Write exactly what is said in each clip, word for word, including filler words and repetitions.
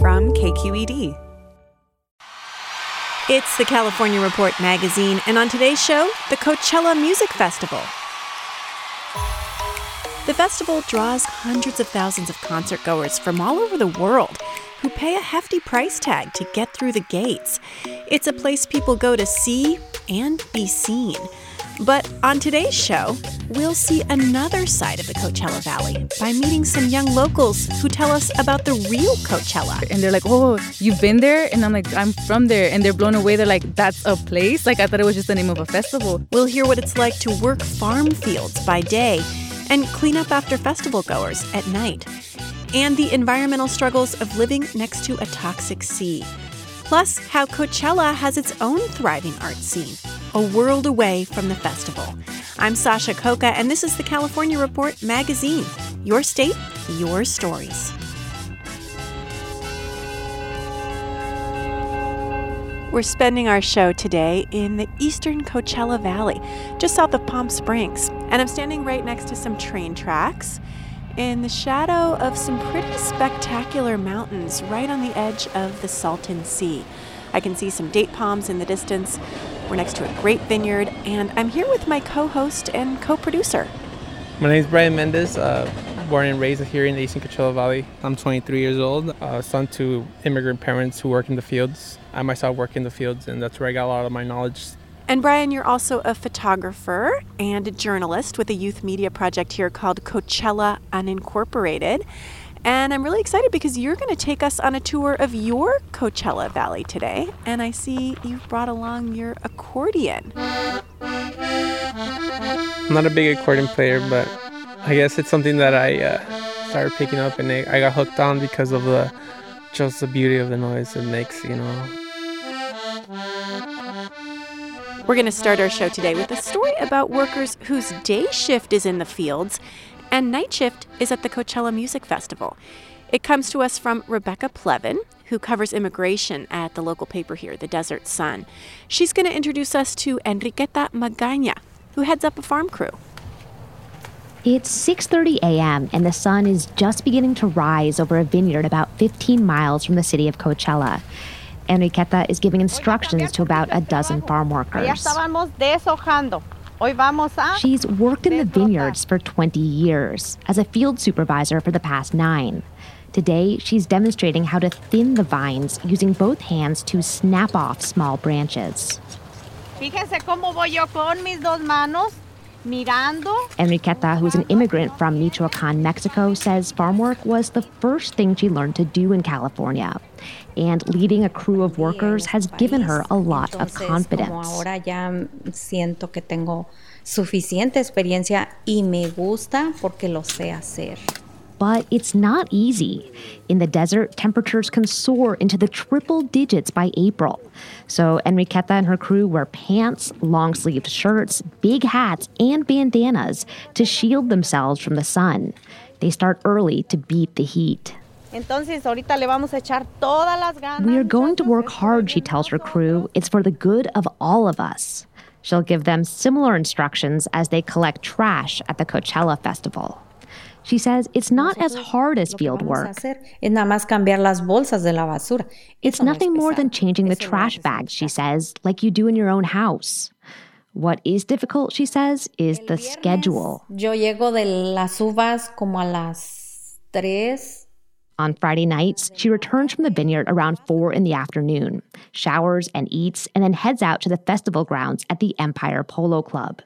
From K Q E D. It's the California Report magazine, and on today's show, the Coachella Music Festival. The festival draws hundreds of thousands of concertgoers from all over the world who pay a hefty price tag to get through the gates. It's a place people go to see and be seen. But on today's show, we'll see another side of the Coachella Valley by meeting some young locals who tell us about the real Coachella. And they're like, oh, you've been there? And I'm like, I'm from there. And they're blown away. They're like, that's a place? Like, I thought it was just the name of a festival. We'll hear what it's like to work farm fields by day and clean up after festival goers at night. And the environmental struggles of living next to a toxic sea. Plus, how Coachella has its own thriving art scene, a world away from the festival. I'm Sasha Coca, and this is the California Report magazine. Your state, your stories. We're spending our show today in the eastern Coachella Valley, just south of Palm Springs. And I'm standing right next to some train tracks in the shadow of some pretty spectacular mountains right on the edge of the Salton Sea. I can see some date palms in the distance. We're next to a great vineyard, and I'm here with my co-host and co-producer. My name is Brian Mendez, uh, born and raised here in the eastern Coachella Valley. I'm twenty-three years old, uh, son to immigrant parents who work in the fields. I myself work in the fields, and that's where I got a lot of my knowledge. And Brian, you're also a photographer and a journalist with a youth media project here called Coachella Unincorporated. And I'm really excited because you're going to take us on a tour of your Coachella Valley today. And I see you've brought along your accordion. I'm not a big accordion player, but I guess it's something that I uh, started picking up and I got hooked on because of the just the beauty of the noise it makes, you know. We're going to start our show today with a story about workers whose day shift is in the fields and night shift is at the Coachella Music Festival. It comes to us from Rebecca Plevin, who covers immigration at the local paper here, The Desert Sun. She's going to introduce us to Enriqueta Magaña, who heads up a farm crew. It's six thirty a.m. and the sun is just beginning to rise over a vineyard about fifteen miles from the city of Coachella. Enriqueta is giving instructions to about a dozen farm workers. She's worked in the vineyards for twenty years as a field supervisor for the past nine. Today, she's demonstrating how to thin the vines using both hands to snap off small branches. Enriqueta, who's an immigrant from Michoacán, Mexico, says farm work was the first thing she learned to do in California. And leading a crew of workers has given her a lot of confidence. But it's not easy. In the desert, temperatures can soar into the triple digits by April. So Enriqueta and her crew wear pants, long-sleeved shirts, big hats, and bandanas to shield themselves from the sun. They start early to beat the heat. We're going to work hard, she tells her crew. It's for the good of all of us. She'll give them similar instructions as they collect trash at the Coachella Festival. She says it's not as hard as field work. It's nothing more than changing the trash bags, she says, like you do in your own house. What is difficult, she says, is the schedule. On Friday nights, she returns from the vineyard around four in the afternoon, showers and eats, and then heads out to the festival grounds at the Empire Polo Club.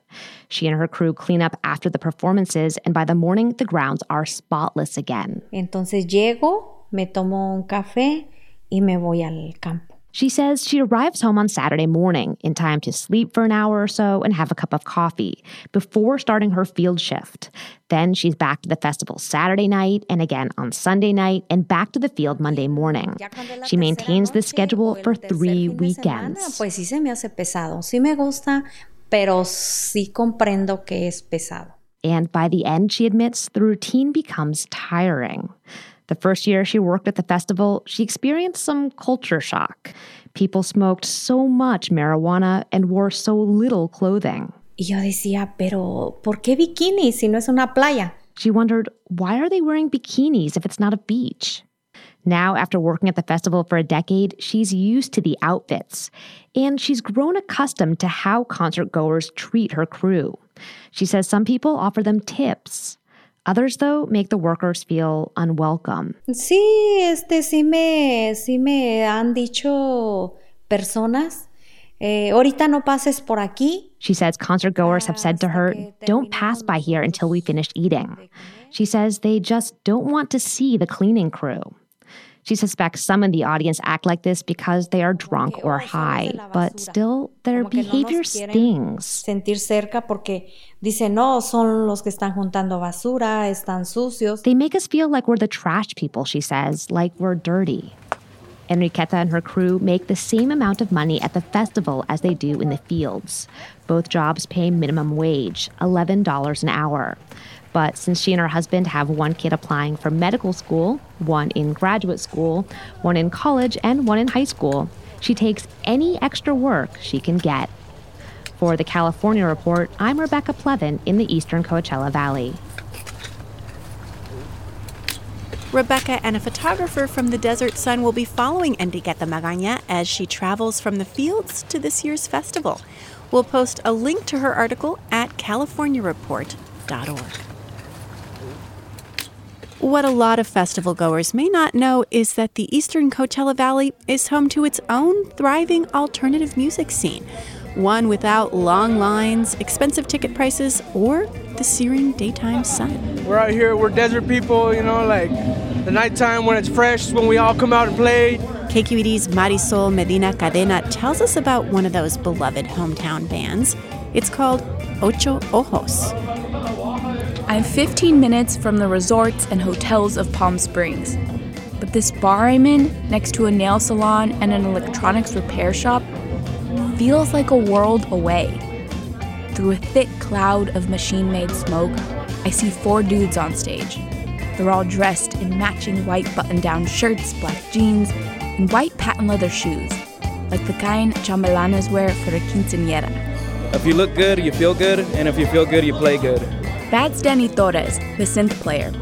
She and her crew clean up after the performances, and by the morning, the grounds are spotless again. Entonces llego, me tomo un café, y me voy al campo. She says she arrives home on Saturday morning in time to sleep for an hour or so and have a cup of coffee before starting her field shift. Then she's back to the festival Saturday night and again on Sunday night and back to the field Monday morning. She maintains this schedule for three weekends. Pues sí se me hace pesado. Sí me gusta, pero sí comprendo que es pesado. And by the end, she admits, the routine becomes tiring. The first year she worked at the festival, she experienced some culture shock. People smoked so much marijuana and wore so little clothing. Y yo decía, pero ¿por qué bikinis si no es una playa? She wondered, why are they wearing bikinis if it's not a beach? Now, after working at the festival for a decade, she's used to the outfits. And she's grown accustomed to how concert-goers treat her crew. She says some people offer them tips. Others, though, make the workers feel unwelcome. Sí, este, sí me, sí me han dicho personas, eh, ahorita no pases por aquí. She says concert goers have said to her, don't pass by here until we finish eating. She says they just don't want to see the cleaning crew. She suspects some in the audience act like this because they are drunk or high, but still their behavior stings. Sentir cerca porque dicen, no, son los que están juntando basura, están sucios. They make us feel like we're the trash people, she says, like we're dirty. Enriqueta and her crew make the same amount of money at the festival as they do in the fields. Both jobs pay minimum wage, eleven dollars an hour. But since she and her husband have one kid applying for medical school, one in graduate school, one in college, and one in high school, she takes any extra work she can get. For the California Report, I'm Rebecca Plevin in the Eastern Coachella Valley. Rebecca and a photographer from the Desert Sun will be following Enriqueta Magaña as she travels from the fields to this year's festival. We'll post a link to her article at california report dot org. What a lot of festival-goers may not know is that the Eastern Coachella Valley is home to its own thriving alternative music scene, one without long lines, expensive ticket prices, or the searing daytime sun. We're out here, we're desert people, you know, like the nighttime when it's fresh is when we all come out and play. K Q E D's Marisol Medina Cadena tells us about one of those beloved hometown bands. It's called Ocho Ojos. I'm fifteen minutes from the resorts and hotels of Palm Springs. But this bar I'm in, next to a nail salon and an electronics repair shop, feels like a world away. Through a thick cloud of machine-made smoke, I see four dudes on stage. They're all dressed in matching white button-down shirts, black jeans, and white patent leather shoes, like the kind chambelanas wear for a quinceañera. If you look good, you feel good, and if you feel good, you play good. That's Danny Torres, the synth player.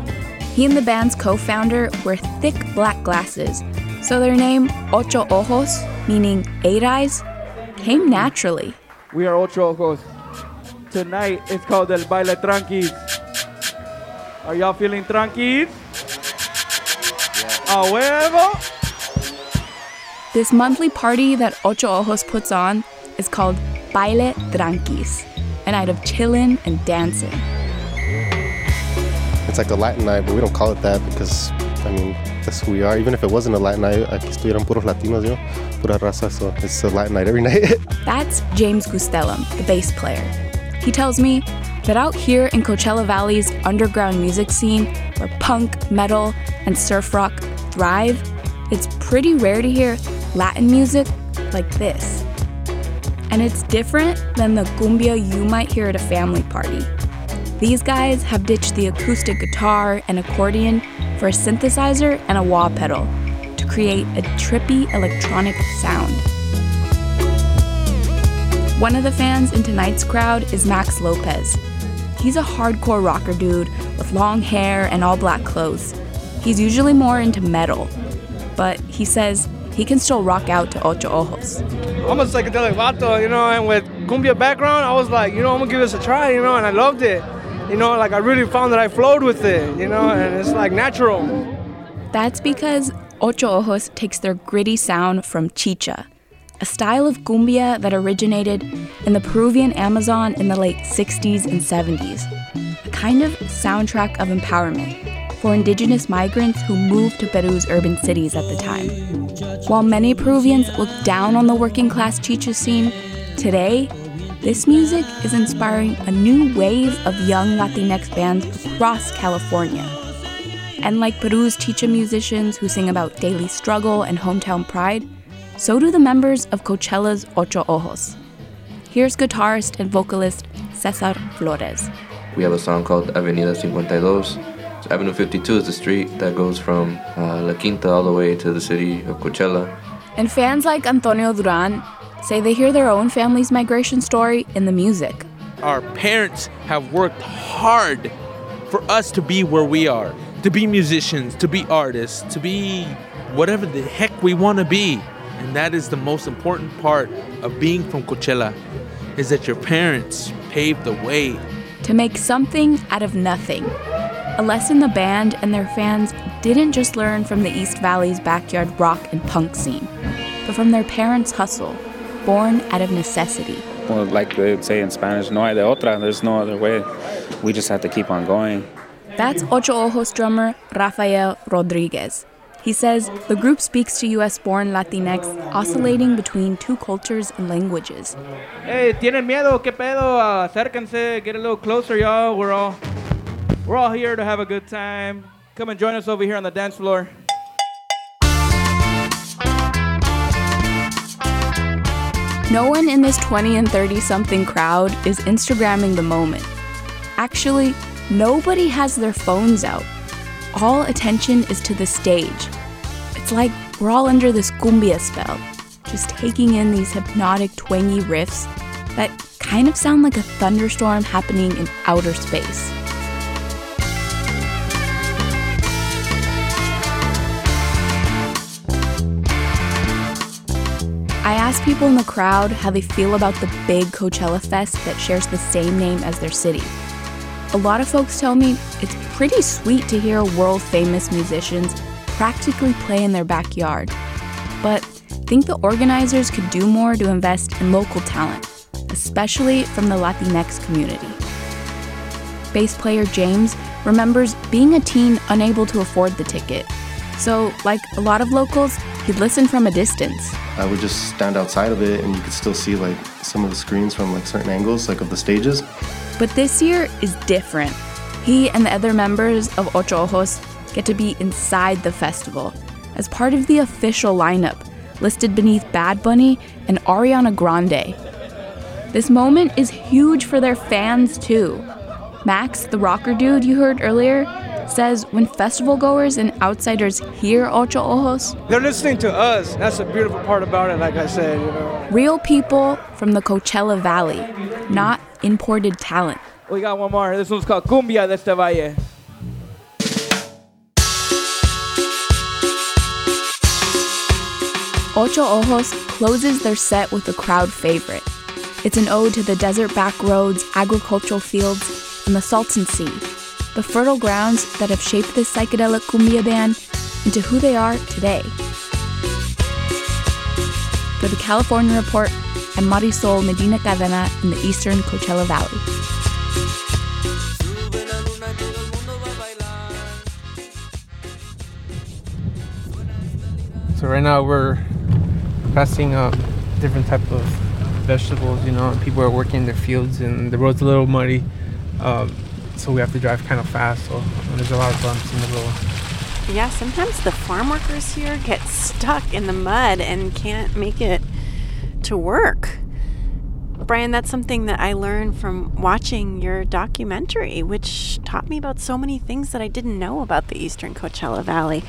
He and the band's co-founder wear thick black glasses, so their name, Ocho Ojos, meaning eight eyes, came naturally. We are Ocho Ojos. Tonight, it's called El Baile Tranquis. Are y'all feeling tranquis? A huevo! This monthly party that Ocho Ojos puts on is called Baile Tranquis, a night of chillin' and dancing. It's like a Latin night, but we don't call it that because, I mean, that's who we are. Even if it wasn't a Latin night, aquí estuvieran puros latinos, yo, pura raza, so it's a Latin night every night. That's James Gustellum, the bass player. He tells me that out here in Coachella Valley's underground music scene, where punk, metal, and surf rock thrive, it's pretty rare to hear Latin music like this. And it's different than the cumbia you might hear at a family party. These guys have ditched the acoustic guitar and accordion for a synthesizer and a wah pedal to create a trippy electronic sound. One of the fans in tonight's crowd is Max Lopez. He's a hardcore rocker dude with long hair and all black clothes. He's usually more into metal, but he says he can still rock out to Ocho Ojos. I'm a psychedelic vato, you know, and with cumbia background, I was like, you know, I'm gonna give this a try, you know, and I loved it. You know, like I really found that I flowed with it, you know, and it's like natural. That's because Ocho Ojos takes their gritty sound from chicha, a style of cumbia that originated in the Peruvian Amazon in the late sixties and seventies, a kind of soundtrack of empowerment for indigenous migrants who moved to Peru's urban cities at the time. While many Peruvians looked down on the working-class chicha scene, today, this music is inspiring a new wave of young Latinx bands across California. And like Peru's chicha musicians who sing about daily struggle and hometown pride, so do the members of Coachella's Ocho Ojos. Here's guitarist and vocalist Cesar Flores. We have a song called Avenida cincuenta y dos. Avenue fifty-two is the street that goes from uh, La Quinta all the way to the city of Coachella. And fans like Antonio Duran say they hear their own family's migration story in the music. Our parents have worked hard for us to be where we are, to be musicians, to be artists, to be whatever the heck we want to be. And that is the most important part of being from Coachella, is that your parents paved the way. To make something out of nothing. A lesson the band and their fans didn't just learn from the East Valley's backyard rock and punk scene, but from their parents' hustle, born out of necessity. Well, like they would say in Spanish, no hay de otra, there's no other way. We just have to keep on going. That's Ocho Ojos drummer Rafael Rodriguez. He says the group speaks to U S-born Latinx oscillating between two cultures and languages. Hey, tienen miedo, qué pedo, uh, acérquense, get a little closer, y'all, we're all... We're all here to have a good time. Come and join us over here on the dance floor. No one in this twenty and thirty-something crowd is Instagramming the moment. Actually, nobody has their phones out. All attention is to the stage. It's like we're all under this cumbia spell, just taking in these hypnotic, twangy riffs that kind of sound like a thunderstorm happening in outer space. I asked people in the crowd how they feel about the big Coachella Fest that shares the same name as their city. A lot of folks tell me it's pretty sweet to hear world-famous musicians practically play in their backyard, but think the organizers could do more to invest in local talent, especially from the Latinx community. Bass player James remembers being a teen unable to afford the ticket, so like a lot of locals, he'd listen from a distance. I would just stand outside of it and you could still see like some of the screens from like certain angles like of the stages. But this year is different. He and the other members of Ocho Ojos get to be inside the festival as part of the official lineup listed beneath Bad Bunny and Ariana Grande. This moment is huge for their fans too. Max, the rocker dude you heard earlier, says when festival goers and outsiders hear Ocho Ojos, they're listening to us. That's the beautiful part about it, like I said. You know. Real people from the Coachella Valley, not imported talent. We got one more. This one's called Cumbia de este Valle. Ocho Ojos closes their set with a crowd favorite. It's an ode to the desert back roads, agricultural fields, and the Salton Sea, the fertile grounds that have shaped this psychedelic cumbia band into who they are today. For the California Report, I'm Marisol Medina Cadena in the Eastern Coachella Valley. So right now we're passing up different types of vegetables, you know, and people are working in their fields and the road's a little muddy. Um, So we have to drive kind of fast, so there's a lot of bumps in the road. Yeah, sometimes the farm workers here get stuck in the mud and can't make it to work. Brian, that's something that I learned from watching your documentary, which taught me about so many things that I didn't know about the Eastern Coachella Valley.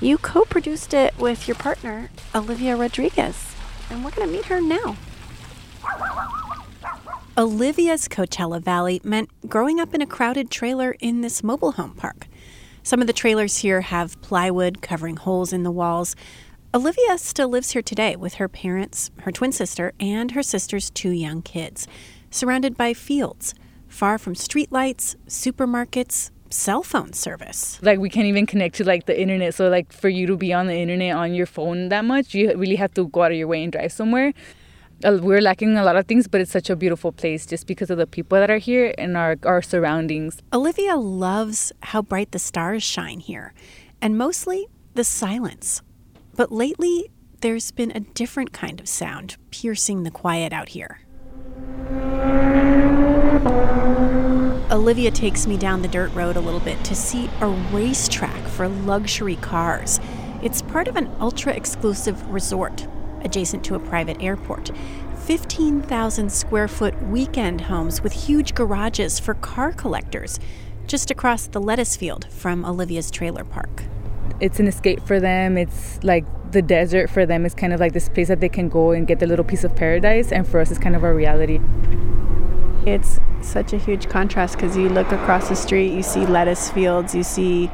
You co-produced it with your partner, Olivia Rodriguez, and we're going to meet her now. Olivia's Coachella Valley meant growing up in a crowded trailer in this mobile home park. Some of the trailers here have plywood covering holes in the walls. Olivia still lives here today with her parents, her twin sister, and her sister's two young kids, surrounded by fields, far from streetlights, supermarkets, cell phone service. Like, we can't even connect to, like, the internet. So, like, for you to be on the internet on your phone that much, you really have to go out of your way and drive somewhere. We're lacking a lot of things, but it's such a beautiful place just because of the people that are here and our, our surroundings. Olivia loves how bright the stars shine here, and mostly the silence. But lately, there's been a different kind of sound piercing the quiet out here. Olivia takes me down the dirt road a little bit to see a racetrack for luxury cars. It's part of an ultra-exclusive resort adjacent to a private airport. fifteen thousand square foot weekend homes with huge garages for car collectors just across the lettuce field from Olivia's trailer park. It's an escape for them. It's like the desert for them. It's kind of like this place that they can go and get their little piece of paradise. And for us, it's kind of our reality. It's such a huge contrast because you look across the street, you see lettuce fields, you see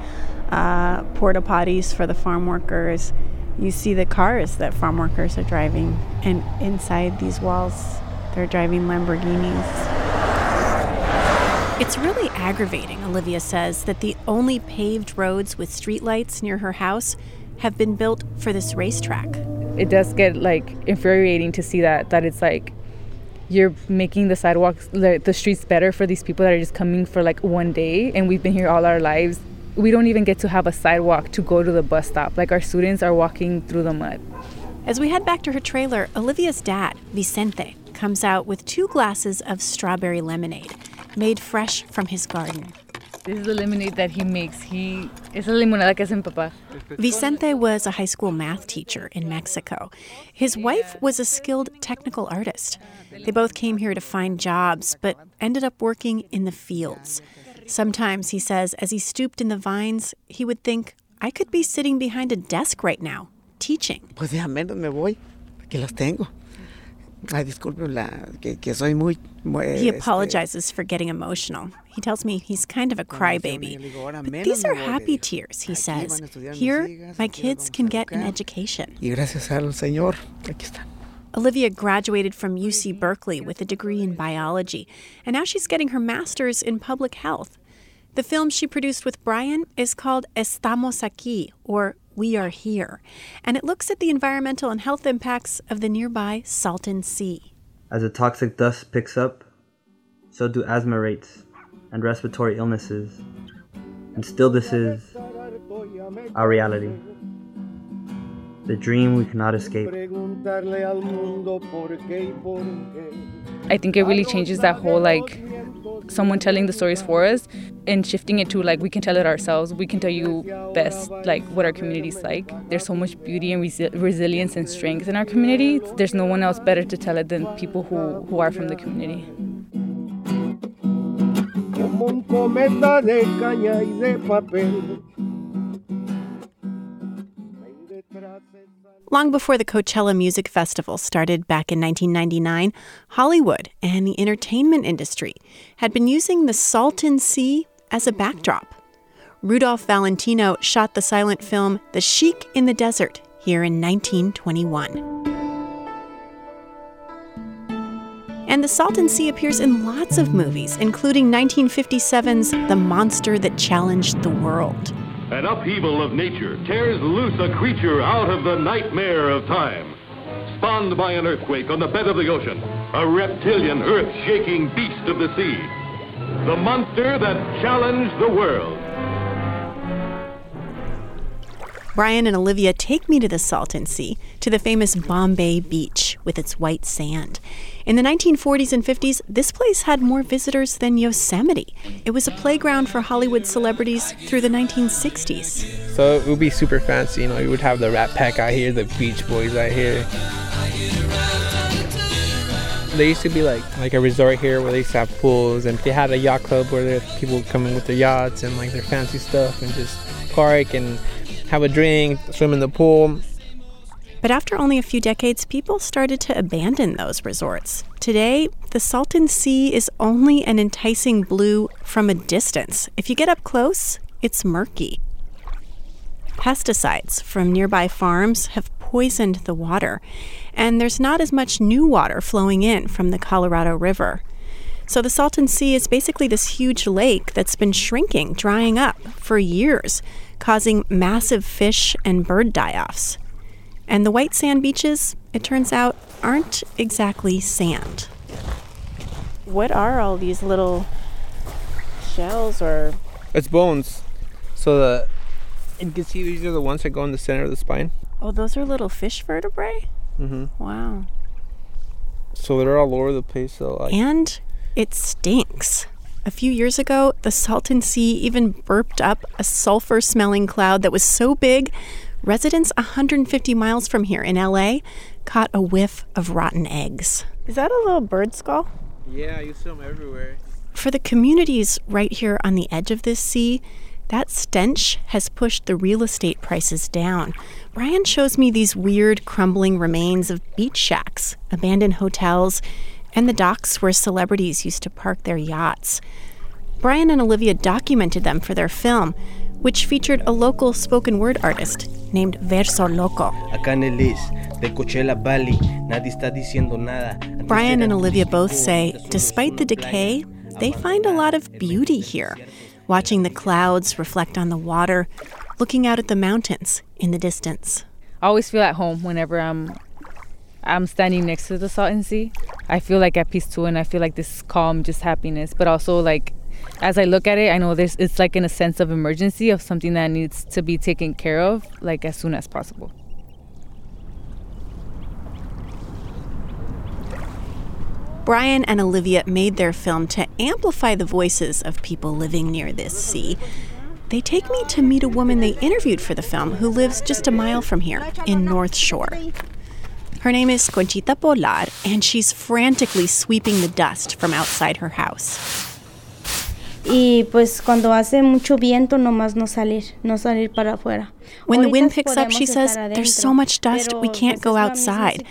uh, porta potties for the farm workers. You see the cars that farm workers are driving. And inside these walls, they're driving Lamborghinis. It's really aggravating, Olivia says, that the only paved roads with streetlights near her house have been built for this racetrack. It does get, like, infuriating to see that, that it's like you're making the sidewalks, the, the streets better for these people that are just coming for, like, one day, and we've been here all our lives. We don't even get to have a sidewalk to go to the bus stop. Like, our students are walking through the mud. As we head back to her trailer, Olivia's dad, Vicente, comes out with two glasses of strawberry lemonade, made fresh from his garden. This is the lemonade that he makes. He es la limonada que hace mi papá. Vicente was a high school math teacher in Mexico. His wife was a skilled technical artist. They both came here to find jobs, but ended up working in the fields. Sometimes, he says, as he stooped in the vines, he would think, I could be sitting behind a desk right now, teaching. Pues déjame donde voy, que los tengo. Ay, disculpe la que que soy muy. He apologizes for getting emotional. He tells me he's kind of a crybaby. But these are happy tears, he says. Here, my kids can get an education. Y gracias al Señor, aquí están. Olivia graduated from U C Berkeley with a degree in biology, and now she's getting her master's in public health. The film she produced with Brian is called Estamos Aquí, or We Are Here, and it looks at the environmental and health impacts of the nearby Salton Sea. As the toxic dust picks up, so do asthma rates and respiratory illnesses. And still this is our reality. The dream we cannot escape. I think it really changes that whole, like, someone telling the stories for us and shifting it to, like, we can tell it ourselves. We can tell you best, like, what our community's like. There's so much beauty and resi- resilience and strength in our community. There's no one else better to tell it than people who, who are from the community. Long before the Coachella Music Festival started back in nineteen ninety-nine, Hollywood and the entertainment industry had been using the Salton Sea as a backdrop. Rudolph Valentino shot the silent film The Sheik in the Desert here in nineteen twenty-one. And the Salton Sea appears in lots of movies, including nineteen fifty-seven's The Monster That Challenged the World. An upheaval of nature tears loose a creature out of the nightmare of time. Spawned by an earthquake on the bed of the ocean, a reptilian, earth-shaking beast of the sea. The monster that challenged the world. Brian and Olivia take me to the Salton Sea, to the famous Bombay Beach with its white sand. In the nineteen forties and fifties, this place had more visitors than Yosemite. It was a playground for Hollywood celebrities through the nineteen sixties. So it would be super fancy, you know, you would have the Rat Pack out here, the Beach Boys out here. There used to be like like a resort here where they used to have pools, and they had a yacht club where people would come in with their yachts and like their fancy stuff and just park and have a drink, swim in the pool. But after only a few decades, people started to abandon those resorts. Today, the Salton Sea is only an enticing blue from a distance. If you get up close, it's murky. Pesticides from nearby farms have poisoned the water, and there's not as much new water flowing in from the Colorado River. So the Salton Sea is basically this huge lake that's been shrinking, drying up for years, causing massive fish and bird die-offs. And the white sand beaches, it turns out, aren't exactly sand. What are all these little shells or... It's bones. So the, you can see these are the ones that go in the center of the spine. Oh, those are little fish vertebrae? Mm-hmm. Wow. So they're all over the place. So like... And it stinks. A few years ago, the Salton Sea even burped up a sulfur-smelling cloud that was so big, residents one hundred fifty miles from here in L A caught a whiff of rotten eggs. Is that a little bird skull? Yeah, you see them everywhere. For the communities right here on the edge of this sea, that stench has pushed the real estate prices down. Brian shows me these weird crumbling remains of beach shacks, abandoned hotels, and the docks where celebrities used to park their yachts. Brian and Olivia documented them for their film, which featured a local spoken word artist named Verso Loco. Brian and Olivia both say, despite the decay, they find a lot of beauty here, watching the clouds reflect on the water, looking out at the mountains in the distance. I always feel at home whenever I'm I'm standing next to the Salton Sea. I feel like at peace too, and I feel like this calm, just happiness, but also like as I look at it, I know there's it's like in a sense of emergency of something that needs to be taken care of, like as soon as possible. Brian and Olivia made their film to amplify the voices of people living near this sea. They take me to meet a woman they interviewed for the film who lives just a mile from here in North Shore. Her name is Conchita Polar, and she's frantically sweeping the dust from outside her house. When the wind picks up, she says, there's so much dust, we can't go outside.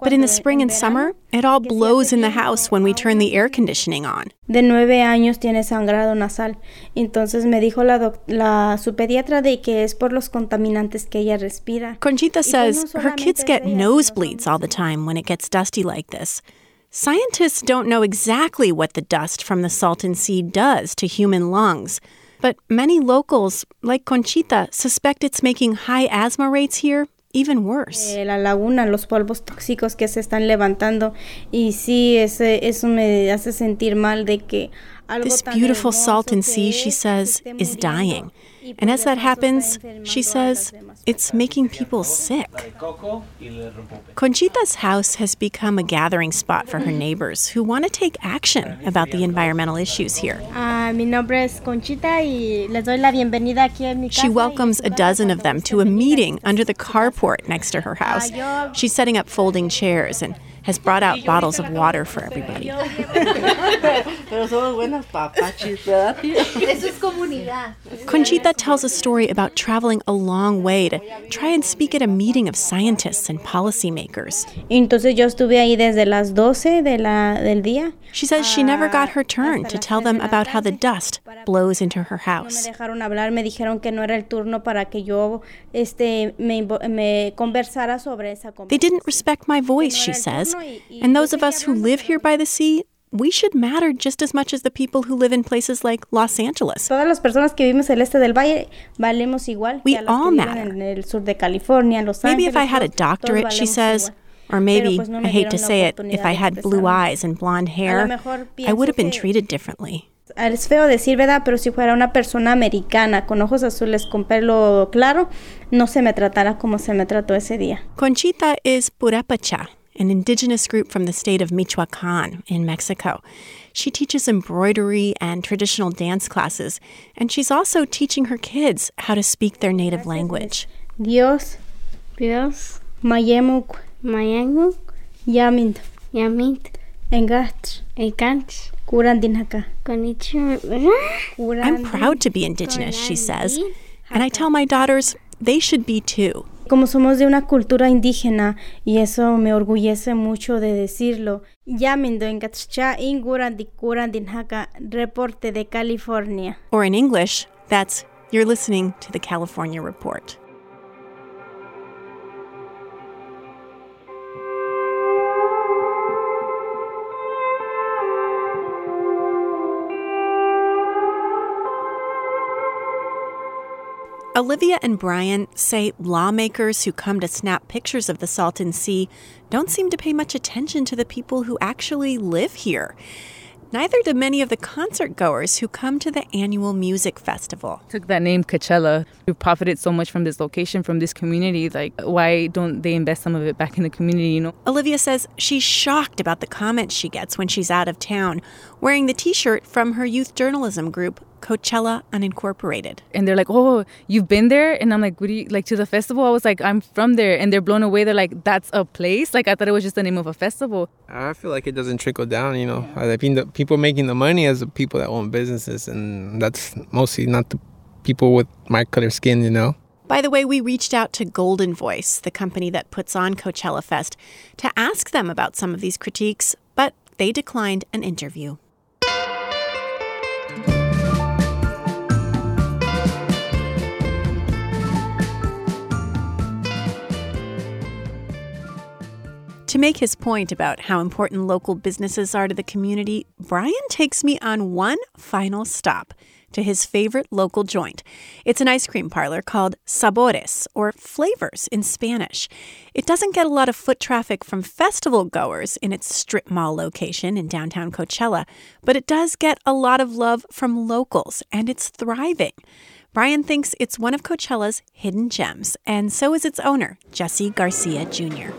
But in the spring and summer, it all blows in the house when we turn the air conditioning on. Conchita says her kids get nosebleeds all the time when it gets dusty like this. Scientists don't know exactly what the dust from the Salton Sea does to human lungs, but many locals, like Conchita, suspect it's making high asthma rates here even worse. La laguna, los polvos tóxicos que se están levantando, y sí, eso me hace sentir mal de que. This beautiful Salton Sea, she says, is dying. And as that happens, she says, it's making people sick. Conchita's house has become a gathering spot for her neighbors who want to take action about the environmental issues here. She welcomes a dozen of them to a meeting under the carport next to her house. She's setting up folding chairs and has brought out bottles of water for everybody. Conchita tells a story about traveling a long way to try and speak at a meeting of scientists and policymakers. She says she never got her turn to tell them about how the dust blows into her house. They didn't respect my voice, she says, and those of us who live here by the sea, we should matter just as much as the people who live in places like Los Angeles. We all matter. Maybe if I had a doctorate, she says, or maybe, I hate to say it, if I had blue eyes and blonde hair, I would have been treated differently. Es feo decir, ¿verdad? Pero si fuera una persona americana con ojos azules, con pelo claro, no se me tratara como se me trató ese día. Conchita is Purépecha, an indigenous group from the state of Michoacán in Mexico. She teaches embroidery and traditional dance classes, and she's also teaching her kids how to speak their native language. Dios, Dios, Mayemuk, Mayanguk, Yamint, Yamint, Engatch, Engatch. I'm proud to be indigenous, she says, and I tell my daughters they should be too. Como somos de una cultura indígena, y eso me orgullece mucho de decirlo. Reporte de California. Or in English, that's, you're listening to the California Report. Olivia and Brian say lawmakers who come to snap pictures of the Salton Sea don't seem to pay much attention to the people who actually live here. Neither do many of the concert-goers who come to the annual music festival. Took that name, Coachella. We've profited so much from this location, from this community. Like, why don't they invest some of it back in the community, you know? Olivia says she's shocked about the comments she gets when she's out of town, wearing the T-shirt from her youth journalism group, Coachella Unincorporated. And they're like, oh, you've been there? And I'm like, what do you, like, to the festival? I was like, I'm from there. And they're blown away. They're like, that's a place? Like, I thought it was just the name of a festival. I feel like it doesn't trickle down, you know. Yeah. I think the people making the money is the people that own businesses. And that's mostly not the people with my color skin, you know. By the way, we reached out to Golden Voice, the company that puts on Coachella Fest, to ask them about some of these critiques, but they declined an interview. To make his point about how important local businesses are to the community, Brian takes me on one final stop to his favorite local joint. It's an ice cream parlor called Sabores, or Flavors in Spanish. It doesn't get a lot of foot traffic from festival goers in its strip mall location in downtown Coachella, but it does get a lot of love from locals, and it's thriving. Brian thinks it's one of Coachella's hidden gems, and so is its owner, Jesse Garcia Junior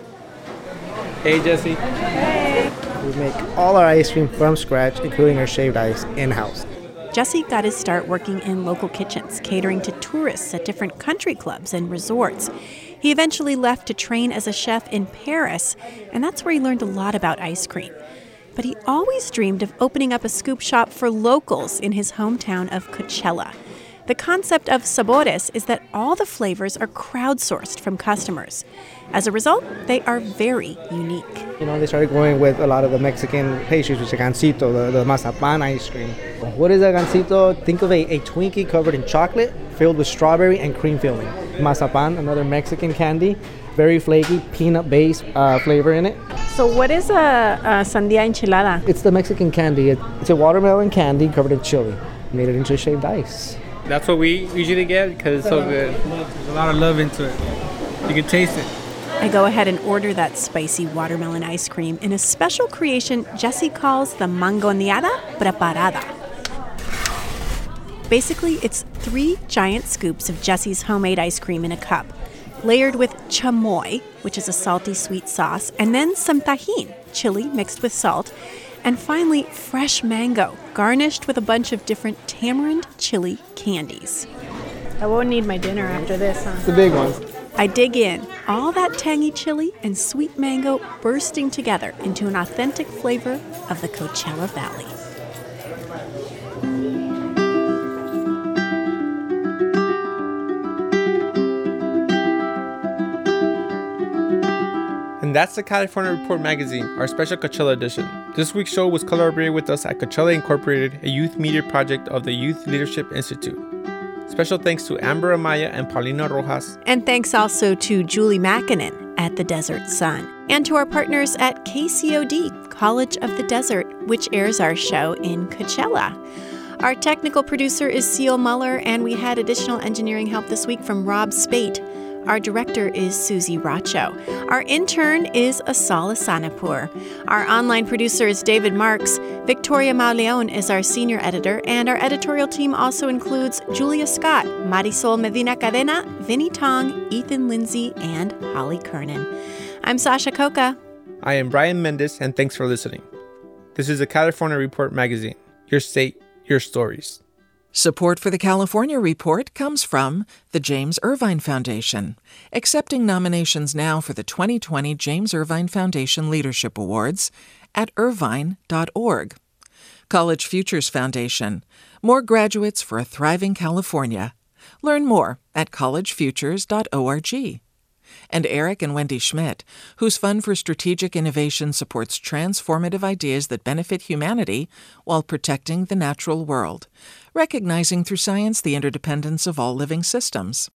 Hey, Jesse. Hey. We make all our ice cream from scratch, including our shaved ice, in-house. Jesse got his start working in local kitchens, catering to tourists at different country clubs and resorts. He eventually left to train as a chef in Paris, and that's where he learned a lot about ice cream. But he always dreamed of opening up a scoop shop for locals in his hometown of Coachella. The concept of Sabores is that all the flavors are crowdsourced from customers. As a result, they are very unique. You know, they started going with a lot of the Mexican pastries, which is Gansito, the, the Mazapan ice cream. What is a Gansito? Think of a, a Twinkie covered in chocolate, filled with strawberry and cream filling. Mazapan, another Mexican candy, very flaky, peanut-based uh, flavor in it. So what is a, a sandia enchilada? It's the Mexican candy. It, it's a watermelon candy covered in chili. Made it into shaved ice. That's what we usually get because it's so good. There's a lot of love into it. You can taste it. I go ahead and order that spicy watermelon ice cream in a special creation Jesse calls the mangoneada preparada. Basically, it's three giant scoops of Jesse's homemade ice cream in a cup, layered with chamoy, which is a salty sweet sauce, and then some tajin, chili mixed with salt, and finally, fresh mango, garnished with a bunch of different tamarind chili candies. I won't need my dinner after this, huh? It's the big one. I dig in. All that tangy chili and sweet mango bursting together into an authentic flavor of the Coachella Valley. And that's the California Report magazine, our special Coachella edition. This week's show was collaborated with us at Coachella Incorporated, a youth media project of the Youth Leadership Institute. Special thanks to Amber Amaya and Paulina Rojas. And thanks also to Julie Mackinnon at The Desert Sun. And to our partners at K C O D, College of the Desert, which airs our show in Coachella. Our technical producer is Seal Muller, and we had additional engineering help this week from Rob Spate. Our director is Susie Racho. Our intern is Asal Asanapur. Our online producer is David Marks. Victoria Mauleon is our senior editor, and our editorial team also includes Julia Scott, Marisol Medina Cadena, Vinnie Tong, Ethan Lindsay, and Holly Kernan. I'm Sasha Coca. I am Brian Mendez, and thanks for listening. This is the California Report magazine. Your state, your stories. Support for the California Report comes from the James Irvine Foundation, accepting nominations now for the twenty twenty James Irvine Foundation Leadership Awards at irvine dot org. College Futures Foundation, more graduates for a thriving California. Learn more at college futures dot org. And Eric and Wendy Schmidt, whose Fund for Strategic Innovation supports transformative ideas that benefit humanity while protecting the natural world, recognizing through science the interdependence of all living systems.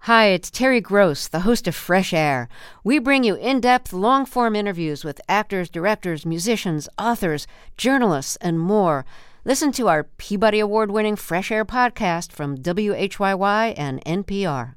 Hi, it's Terry Gross, the host of Fresh Air. We bring you in-depth, long-form interviews with actors, directors, musicians, authors, journalists, and more. Listen to our Peabody Award-winning Fresh Air podcast from W H Y Y and N P R.